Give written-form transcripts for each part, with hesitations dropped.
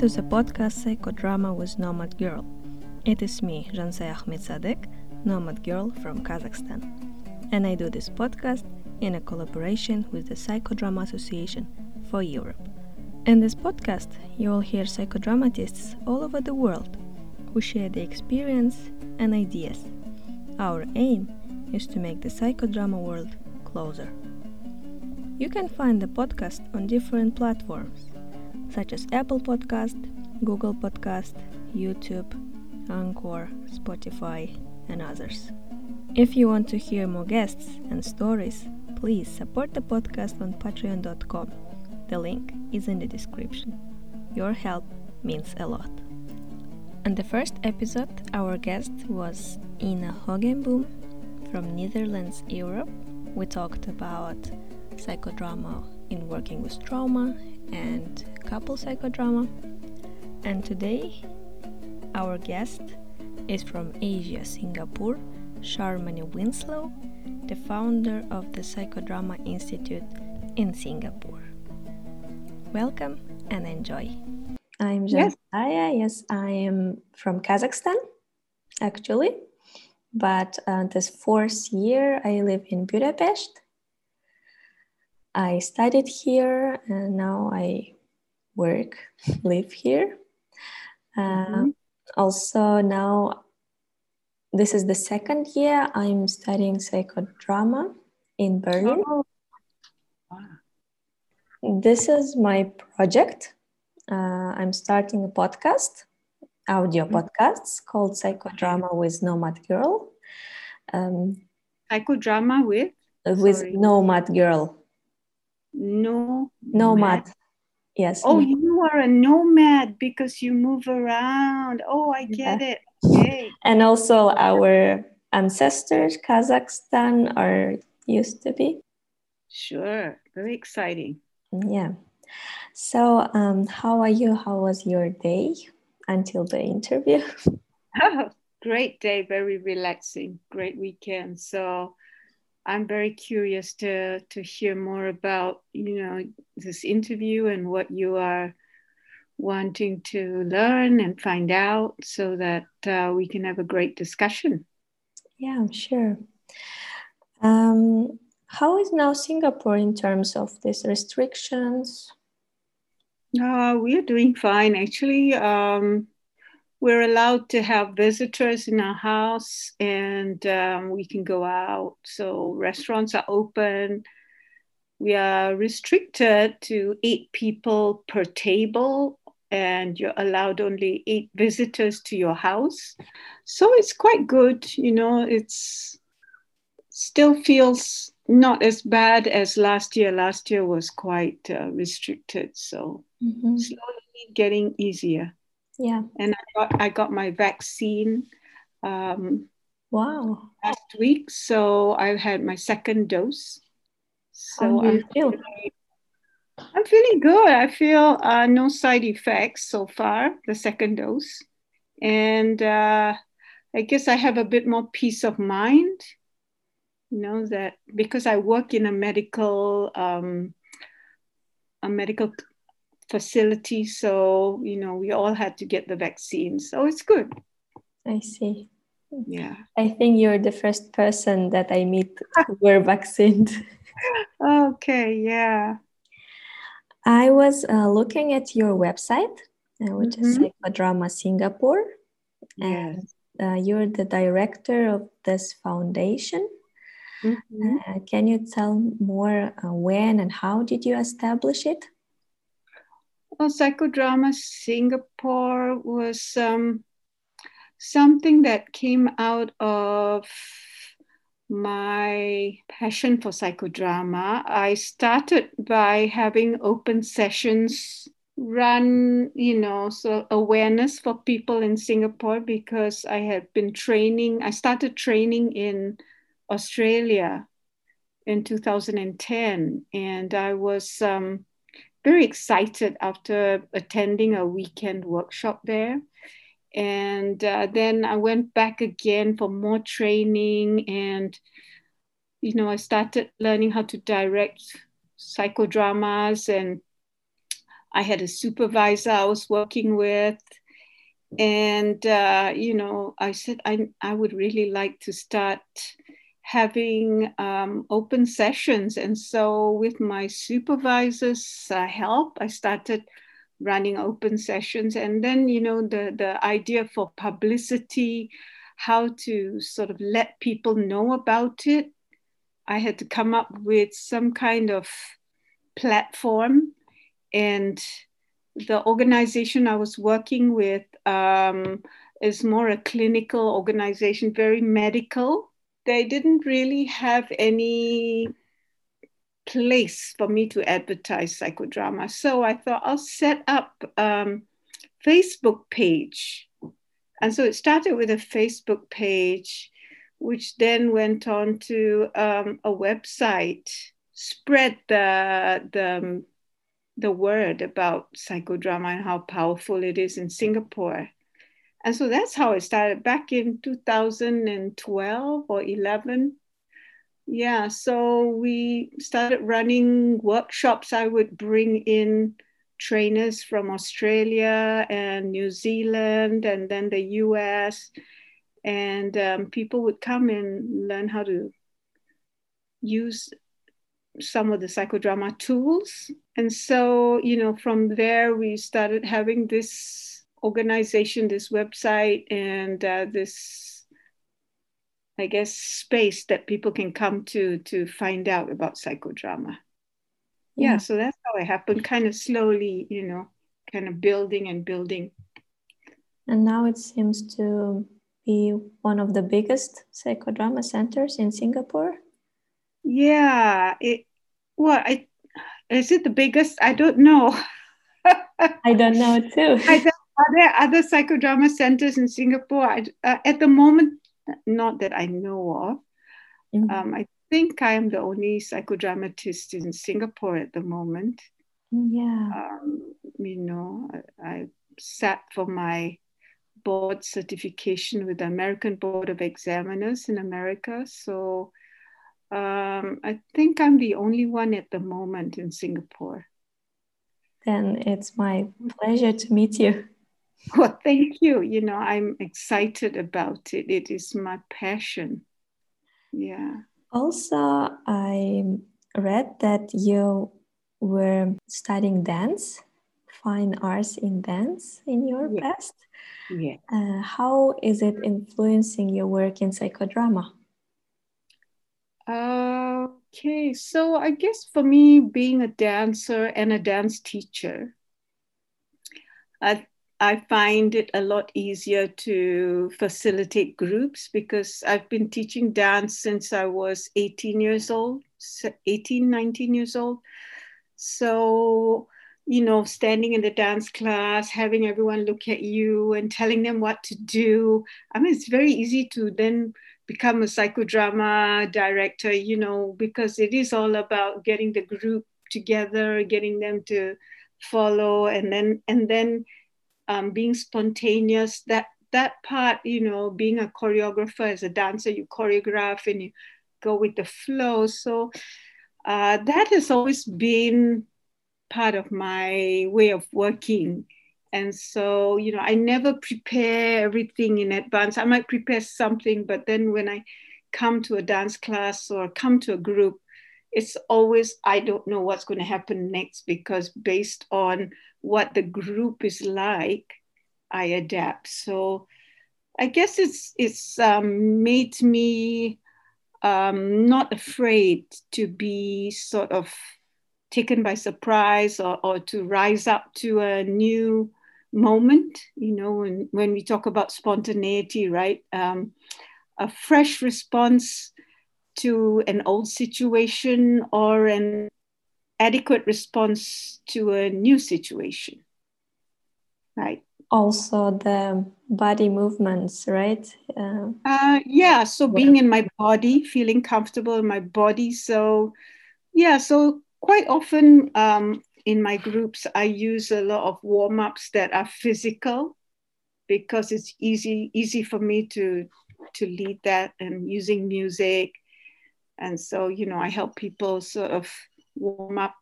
to the podcast Psychodrama with Nomad Girl. It is me, Jansay Ahmed Sadek, Nomad Girl from Kazakhstan. And I do this podcast in a collaboration with the Psychodrama Association for Europe. In this podcast, you will hear psychodramatists all over the world who share their experience and ideas. Our aim is to make the psychodrama world closer. You can find the podcast on different platforms, such as Apple Podcast, Google Podcast, YouTube, Anchor, Spotify, and others. If you want to hear more guests and stories, please support the podcast on patreon.com. The link is in the description. Your help means a lot. On the first episode, our guest was Ina Hogenboom from Netherlands, Europe. We talked about psychodrama in working with trauma and couple psychodrama. And today, our guest is from Asia, Singapore, Sharmani Winslow, the founder of the Psychodrama Institute in Singapore. Welcome and enjoy. I'm Jansaya. Yes, I am from Kazakhstan, actually. But this fourth year, I live in Budapest. I studied here and now I work, live here. Also now, this is the second year I'm studying psychodrama in Berlin. Oh. Wow. This is my project. I'm starting a podcast, audio podcasts called Psychodrama with Nomad Girl. Psychodrama with? With Nomad Girl. Nomad. Yes. Oh, you are a nomad because you move around. Oh, I get it. Okay. And also our ancestors, Kazakhstan, are used to be. Sure. Very exciting. Yeah. So how are you? How was your day until the interview? Oh, great day. Very relaxing. Great weekend. So I'm very curious to hear more about, this interview and what you are wanting to learn and find out so that we can have a great discussion. Yeah, I'm sure. How is now Singapore in terms of these restrictions? We're doing fine, actually. We're allowed to have visitors in our house and we can go out. So restaurants are open. We are restricted to 8 people per table and you're allowed only 8 visitors to your house. So it's quite good. It's still feels not as bad as last year. Last year was quite restricted. So slowly getting easier. Yeah, and I got my vaccine last week, so I've had my second dose. So I'm feeling good. I feel no side effects so far, the second dose. And I guess I have a bit more peace of mind, that because I work in a medical facility, so we all had to get the vaccine, so it's good. I see. Yeah, I think you're the first person that I meet who were vaccinated. Okay, yeah. I was looking at your website, which is Psychodrama Singapore, and you're the director of this foundation. Can you tell more when and how did you establish it? Well, Psychodrama Singapore was something that came out of my passion for psychodrama. I started by having open sessions run, so awareness for people in Singapore because I had been training. I started training in Australia in 2010 and I was very excited after attending a weekend workshop there. And then I went back again for more training and, I started learning how to direct psychodramas and I had a supervisor I was working with. And, you know, I said, I would really like to start having open sessions. And so with my supervisor's help, I started running open sessions. And then, you know, the idea for publicity, how to sort of let people know about it, I had to come up with some kind of platform. And the organization I was working with is more a clinical organization, very medical. They didn't really have any place for me to advertise psychodrama. So I thought I'll set up Facebook page. And so it started with a Facebook page, which then went on to a website, spread the word about psychodrama and how powerful it is in Singapore. And so that's how it started back in 2012 or 11. Yeah, so we started running workshops. I would bring in trainers from Australia and New Zealand and then the US. And people would come and learn how to use some of the psychodrama tools. And so, you know, from there, we started having this organization, this website, and this, I guess, space that people can come to find out about psychodrama. Yeah, so that's how it happened, kind of slowly, you know, kind of building and building. And now it seems to be one of the biggest psychodrama centers in Singapore. Yeah, is it the biggest? I don't know. I don't know too. Are there other psychodrama centers in Singapore? At the moment, not that I know of. Mm-hmm. I think I am the only psychodramatist in Singapore at the moment. Yeah. You know, I sat for my board certification with the American Board of Examiners in America. So I think I'm the only one at the moment in Singapore. Then it's my pleasure to meet you. Well, thank you. You know, I'm excited about it. It is my passion. Yeah. Also, I read that you were studying dance, fine arts in dance in your past. Yeah. How is it influencing your work in psychodrama? Okay, so I guess for me, being a dancer and a dance teacher, I find it a lot easier to facilitate groups because I've been teaching dance since I was 19 years old. So, you know, standing in the dance class, having everyone look at you and telling them what to do. I mean, it's very easy to then become a psychodrama director, you know, because it is all about getting the group together, getting them to follow, and then being spontaneous. That part, you know, being a choreographer as a dancer, you choreograph and you go with the flow. So that has always been part of my way of working. And so, you know, I never prepare everything in advance. I might prepare something, but then when I come to a dance class or come to a group, it's always, I don't know what's going to happen next, because based on what the group is like, I adapt. So I guess it's made me not afraid to be sort of taken by surprise or to rise up to a new moment, you know, when we talk about spontaneity, right? A fresh response to an old situation or an adequate response to a new situation, right? Also the body movements, right? Yeah, so being in my body, feeling comfortable in my body. So, yeah, so quite often in my groups, I use a lot of warm-ups that are physical because it's easy for me to lead that, and using music. And so, you know, I help people sort of warm up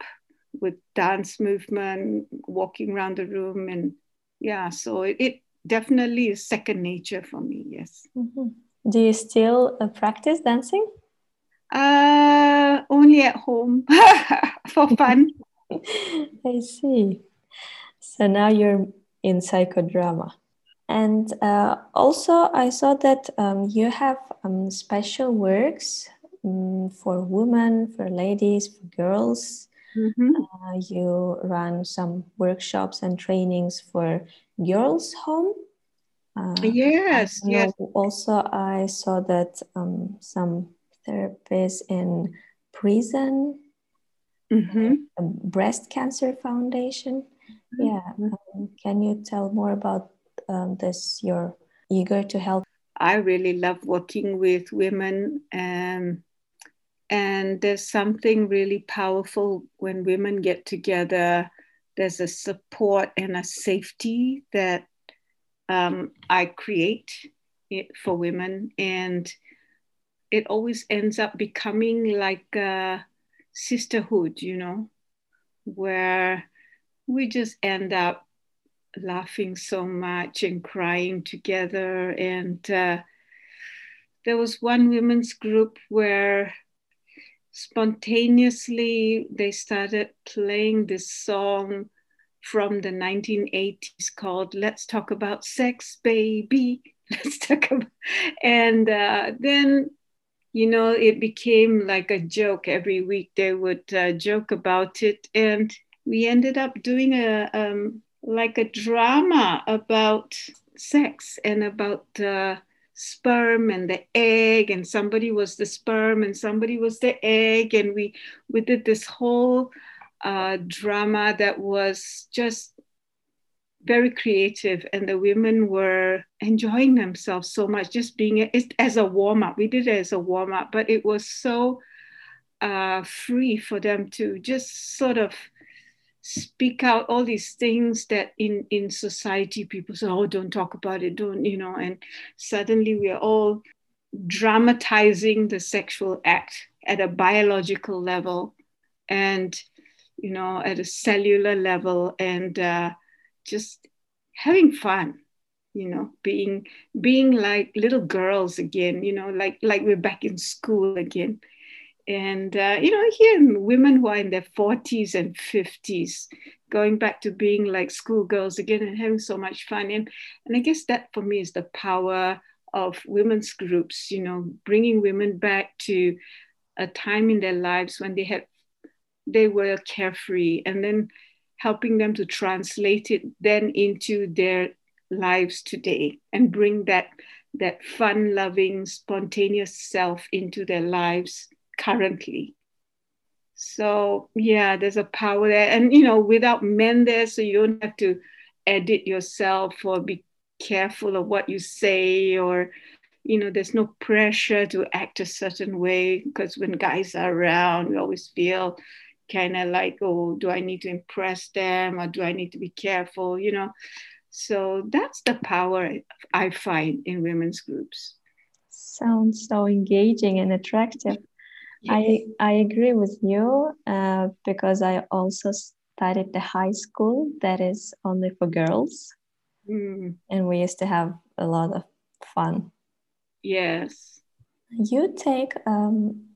with dance movement, walking around the room. And yeah, so it definitely is second nature for me, yes. Mm-hmm. Do you still practice dancing? Only at home for fun. I see. So now you're in psychodrama. And also I saw that you have special works for women, for ladies, for girls. Mm-hmm. You run some workshops and trainings for girls' home. Yes, yes. Also, I saw that some therapists in prison, mm-hmm. Breast Cancer Foundation. Mm-hmm. Yeah. Can you tell more about this? You're eager to help. I really love working with women, and there's something really powerful when women get together. There's a support and a safety that I create for women. And it always ends up becoming like a sisterhood, you know, where we just end up laughing so much and crying together. And there was one women's group where spontaneously they started playing this song from the 1980s called "Let's Talk About Sex, Baby." Let's talk about, and then, you know, it became like a joke. Every week they would joke about it, and we ended up doing a like a drama about sex and about sperm and the egg, and somebody was the sperm and somebody was the egg, and we did this whole drama that was just very creative, and the women were enjoying themselves so much, just being it as a warm-up. We did it as a warm-up, but it was so free for them to just sort of speak out all these things that in society people say, oh, don't talk about it, don't, you know, and suddenly we are all dramatizing the sexual act at a biological level and, you know, at a cellular level, and just having fun, you know, being like little girls again, you know, like we're back in school again. And, you know, here women who are in their 40s and 50s, going back to being like schoolgirls again and having so much fun. And I guess that for me is the power of women's groups, you know, bringing women back to a time in their lives when they were carefree, and then helping them to translate it then into their lives today and bring that fun, loving, spontaneous self into their lives currently. So yeah, there's a power there, and you know, without men there, so you don't have to edit yourself or be careful of what you say, or you know, there's no pressure to act a certain way, because when guys are around we always feel kind of like, oh, do I need to impress them, or do I need to be careful, you know? So that's the power I find in women's groups. Sounds so engaging and attractive. Yes. I agree with you, because I also studied the high school that is only for girls, and we used to have a lot of fun. Yes. You take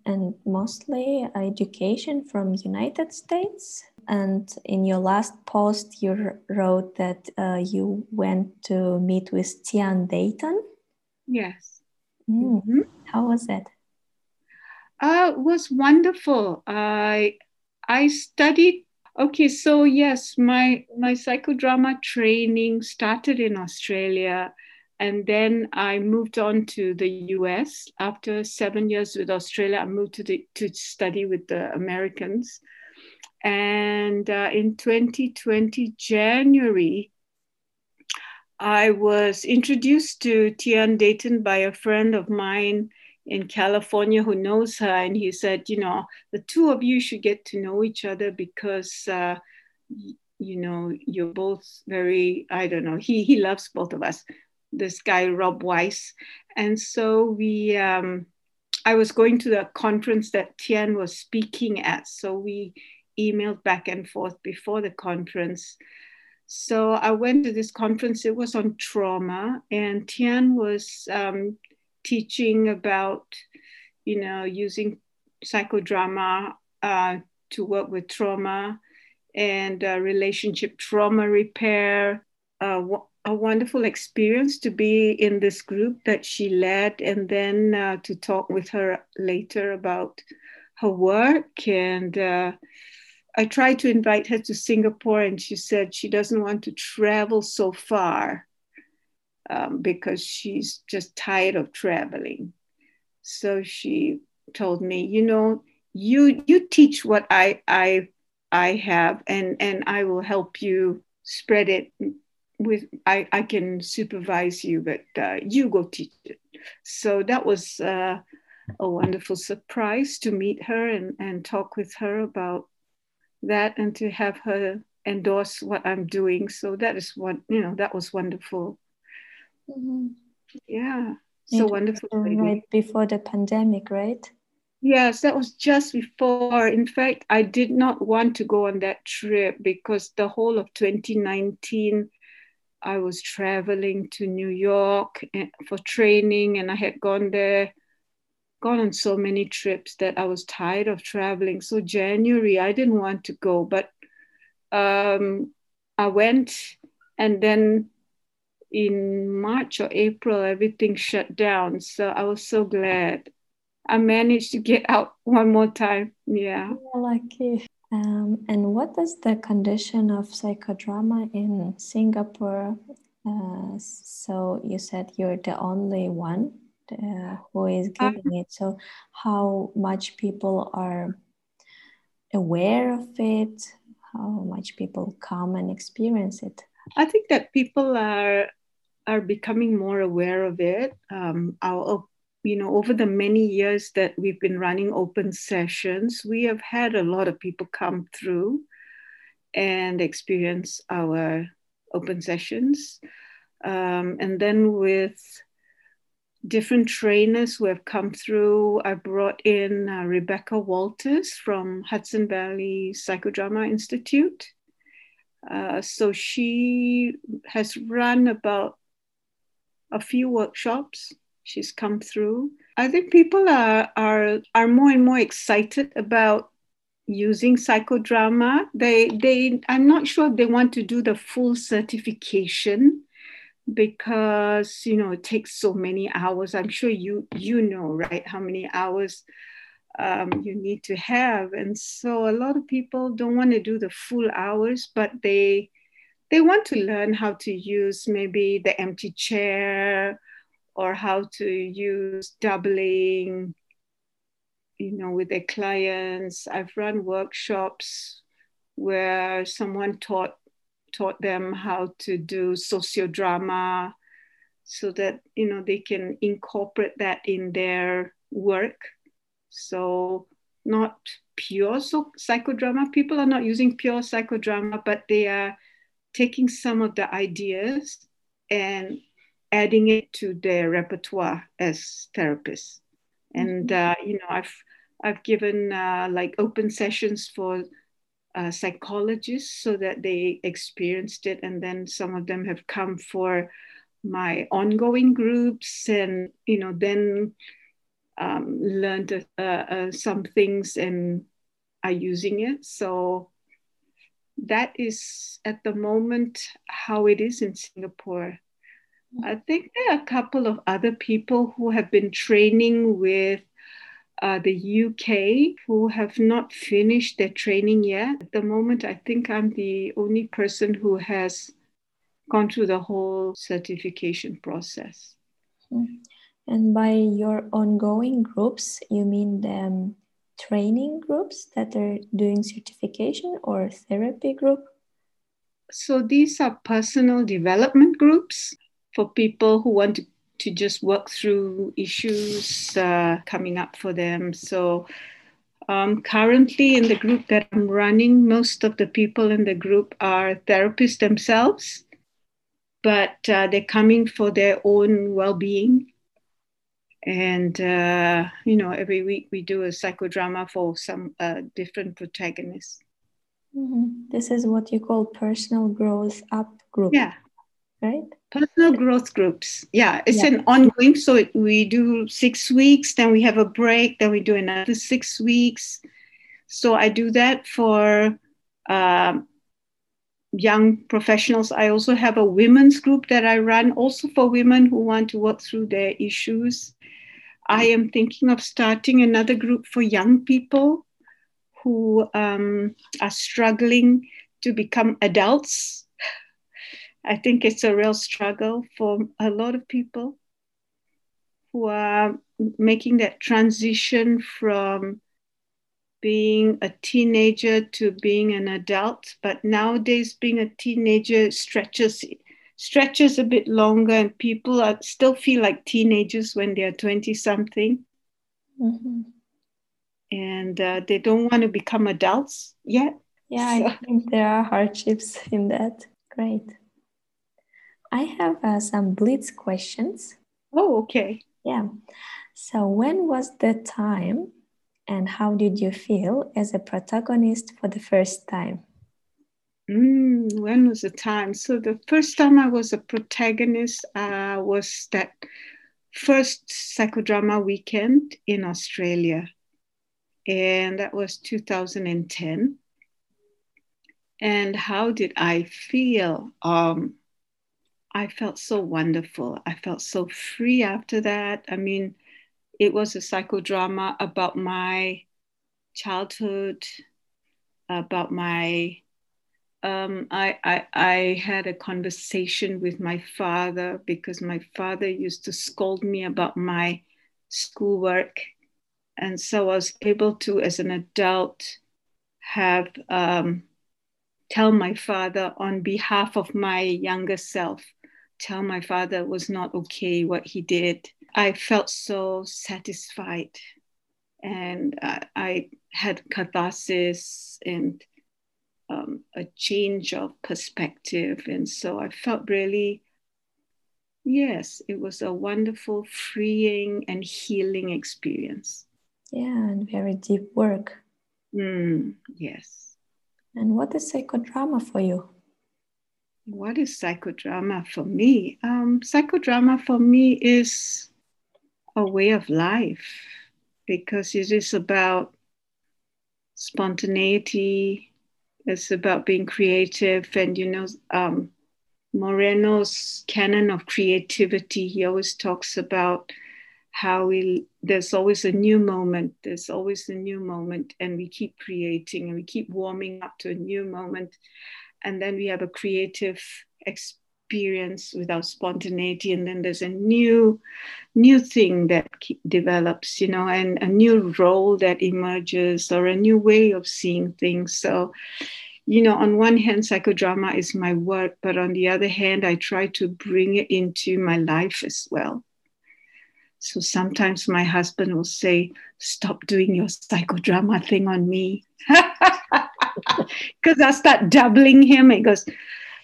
and mostly education from United States, and in your last post you wrote that you went to meet with Tian Dayton. Yes. Mm-hmm. How was that? It was wonderful. I studied. Okay, so yes, my psychodrama training started in Australia, and then I moved on to the US. After 7 years with Australia, I moved to study with the Americans. And in 2020, January, I was introduced to Tian Dayton by a friend of mine in California who knows her, and he said, you know, the two of you should get to know each other, because you know, you're both very, I don't know, he loves both of us, this guy Rob Weiss. And so we I was going to the conference that Tian was speaking at, so we emailed back and forth before the conference. So I went to this conference. It was on trauma, and Tian was teaching about, you know, using psychodrama to work with trauma and relationship trauma repair. A wonderful experience to be in this group that she led, and then to talk with her later about her work. And I tried to invite her to Singapore, and she said she doesn't want to travel so far because she's just tired of traveling. So she told me, you know, you teach what I have, and I will help you spread it. I can supervise you, but you go teach it. So that was a wonderful surprise to meet her and talk with her about that, and to have her endorse what I'm doing. So that is one, you know, that was wonderful. Mm-hmm. Yeah, so wonderful. Right before the pandemic, right? Yes, that was just before. In fact, I did not want to go on that trip because the whole of 2019, I was traveling to New York for training, and I had gone on so many trips that I was tired of traveling. So January, I didn't want to go, but I went, and then in March or April, everything shut down. So I was so glad. I managed to get out one more time. Yeah. You're lucky. And what is the condition of psychodrama in Singapore? So you said you're the only one who is giving it. So how much people are aware of it? How much people come and experience it? I think that people are becoming more aware of it. You know, over the many years that we've been running open sessions, we have had a lot of people come through and experience our open sessions. And then with different trainers who have come through, I brought in Rebecca Walters from Hudson Valley Psychodrama Institute. So she has run about a few workshops. She's come through. I think people are more and more excited about using psychodrama. I'm not sure they want to do the full certification because, you know, it takes so many hours. I'm sure you know, right, how many hours you need to have. And so a lot of people don't want to do the full hours, but they want to learn how to use maybe the empty chair, or how to use doubling, you know, with their clients. I've run workshops where someone taught them how to do sociodrama so that, you know, they can incorporate that in their work. So not pure psychodrama. People are not using pure psychodrama, but they are taking some of the ideas and adding it to their repertoire as therapists. And, you know, I've given like open sessions for psychologists so that they experienced it. And then some of them have come for my ongoing groups and, you know, then learned some things and are using it. So that is at the moment how it is in Singapore. I think there are a couple of other people who have been training with the UK who have not finished their training yet. At the moment, I think I'm the only person who has gone through the whole certification process. And by your ongoing groups, you mean the training groups that are doing certification or therapy group? So these are personal development groups for people who want to just work through issues coming up for them. So currently in the group that I'm running, most of the people in the group are therapists themselves, but they're coming for their own well-being. And, you know, every week we do a psychodrama for some different protagonists. Mm-hmm. This is what you call personal growth up group. Yeah. Right? Personal growth groups. Yeah, it's an ongoing. So we do 6 weeks, then we have a break, then we do another 6 weeks. So I do that for young professionals. I also have a women's group that I run also for women who want to work through their issues. I am thinking of starting another group for young people who are struggling to become adults. I think it's a real struggle for a lot of people who are making that transition from being a teenager to being an adult. But nowadays, being a teenager stretches a bit longer, and people still feel like teenagers when they are 20-something. Mm-hmm. And they don't want to become adults yet. Yeah, so. I think there are hardships in that. Great. I have some blitz questions. Oh, okay. Yeah. So when was the time and how did you feel as a protagonist for the first time? When was the time? So the first time I was a protagonist was that first psychodrama weekend in Australia. And that was 2010. And how did I feel? I felt so wonderful. I felt so free after that. I mean, it was a psychodrama about my childhood, about my, I had a conversation with my father because my father used to scold me about my schoolwork. And so I was able to, as an adult, have tell my father on behalf of my younger self, tell my father it was not okay what he did. I felt so satisfied, and I had catharsis and a change of perspective. And so I felt really, yes, it was a wonderful, freeing and healing experience. Yeah, and very deep work. Yes. And what is psychodrama for you? What is psychodrama for me? Psychodrama for me is a way of life, because it is about spontaneity. It's about being creative. And, you know, Moreno's canon of creativity, he always talks about how there's always a new moment. There's always a new moment, and we keep creating and we keep warming up to a new moment. And then we have a creative experience with our spontaneity. And then there's a new thing that develops, you know, and a new role that emerges or a new way of seeing things. So, you know, on one hand, psychodrama is my work, but on the other hand, I try to bring it into my life as well. So sometimes my husband will say, stop doing your psychodrama thing on me. Because I'll start doubling him. He goes,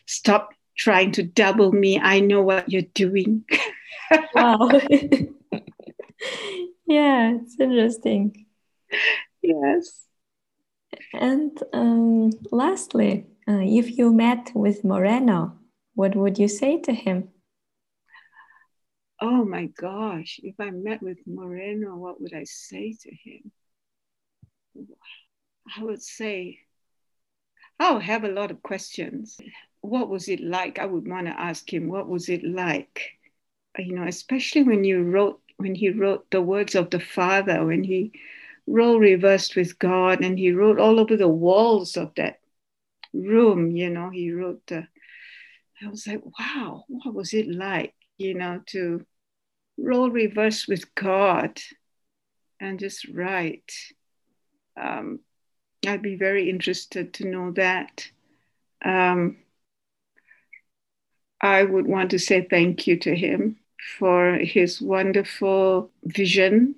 stop trying to double me. I know what you're doing. Wow. Yeah, it's interesting. Yes. And lastly, if you met with Moreno, what would you say to him? Oh my gosh, if I met with Moreno, what would I say to him? I would say, I'll have a lot of questions. What was it like? I would want to ask him, what was it like? You know, especially when he wrote the words of the Father, when he role reversed with God, and he wrote all over the walls of that room, you know, he wrote I was like, wow, what was it like, you know, to role reverse with God and just write. I'd be very interested to know that. I would want to say thank you to him for his wonderful vision,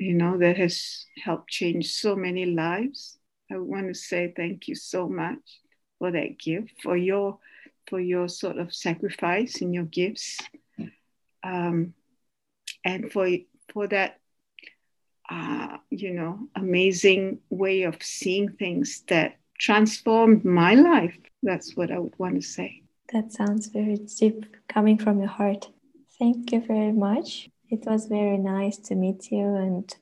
you know, that has helped change so many lives. I want to say thank you so much for that gift, for your sort of sacrifice and your gifts, and for that, you know, amazing way of seeing things that transformed my life. That's what I would want to say. That sounds very deep, coming from your heart. Thank you very much. It was very nice to meet you and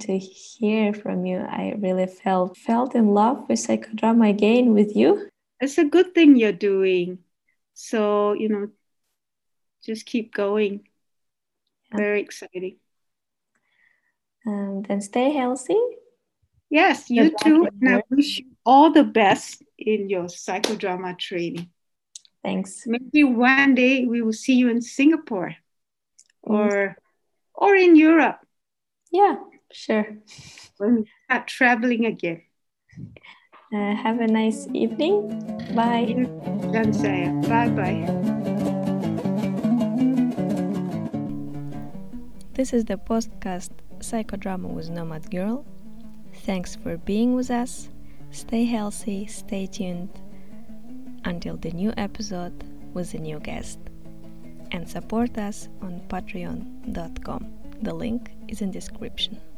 to hear from you. I really felt in love with psychodrama again with you. It's a good thing you're doing. So, just keep going. Yeah. Very exciting. And stay healthy. Yes, you too. And I wish you all the best in your psychodrama training. Thanks. Maybe one day we will see you in Singapore or in Europe. Yeah, sure. When we start traveling again. Have a nice evening. Bye. Jansay. Bye-bye. This is the podcast Psychodrama with Nomad Girl. Thanks for being with us. Stay healthy, stay tuned until the new episode with a new guest. And support us on patreon.com. The link is in description.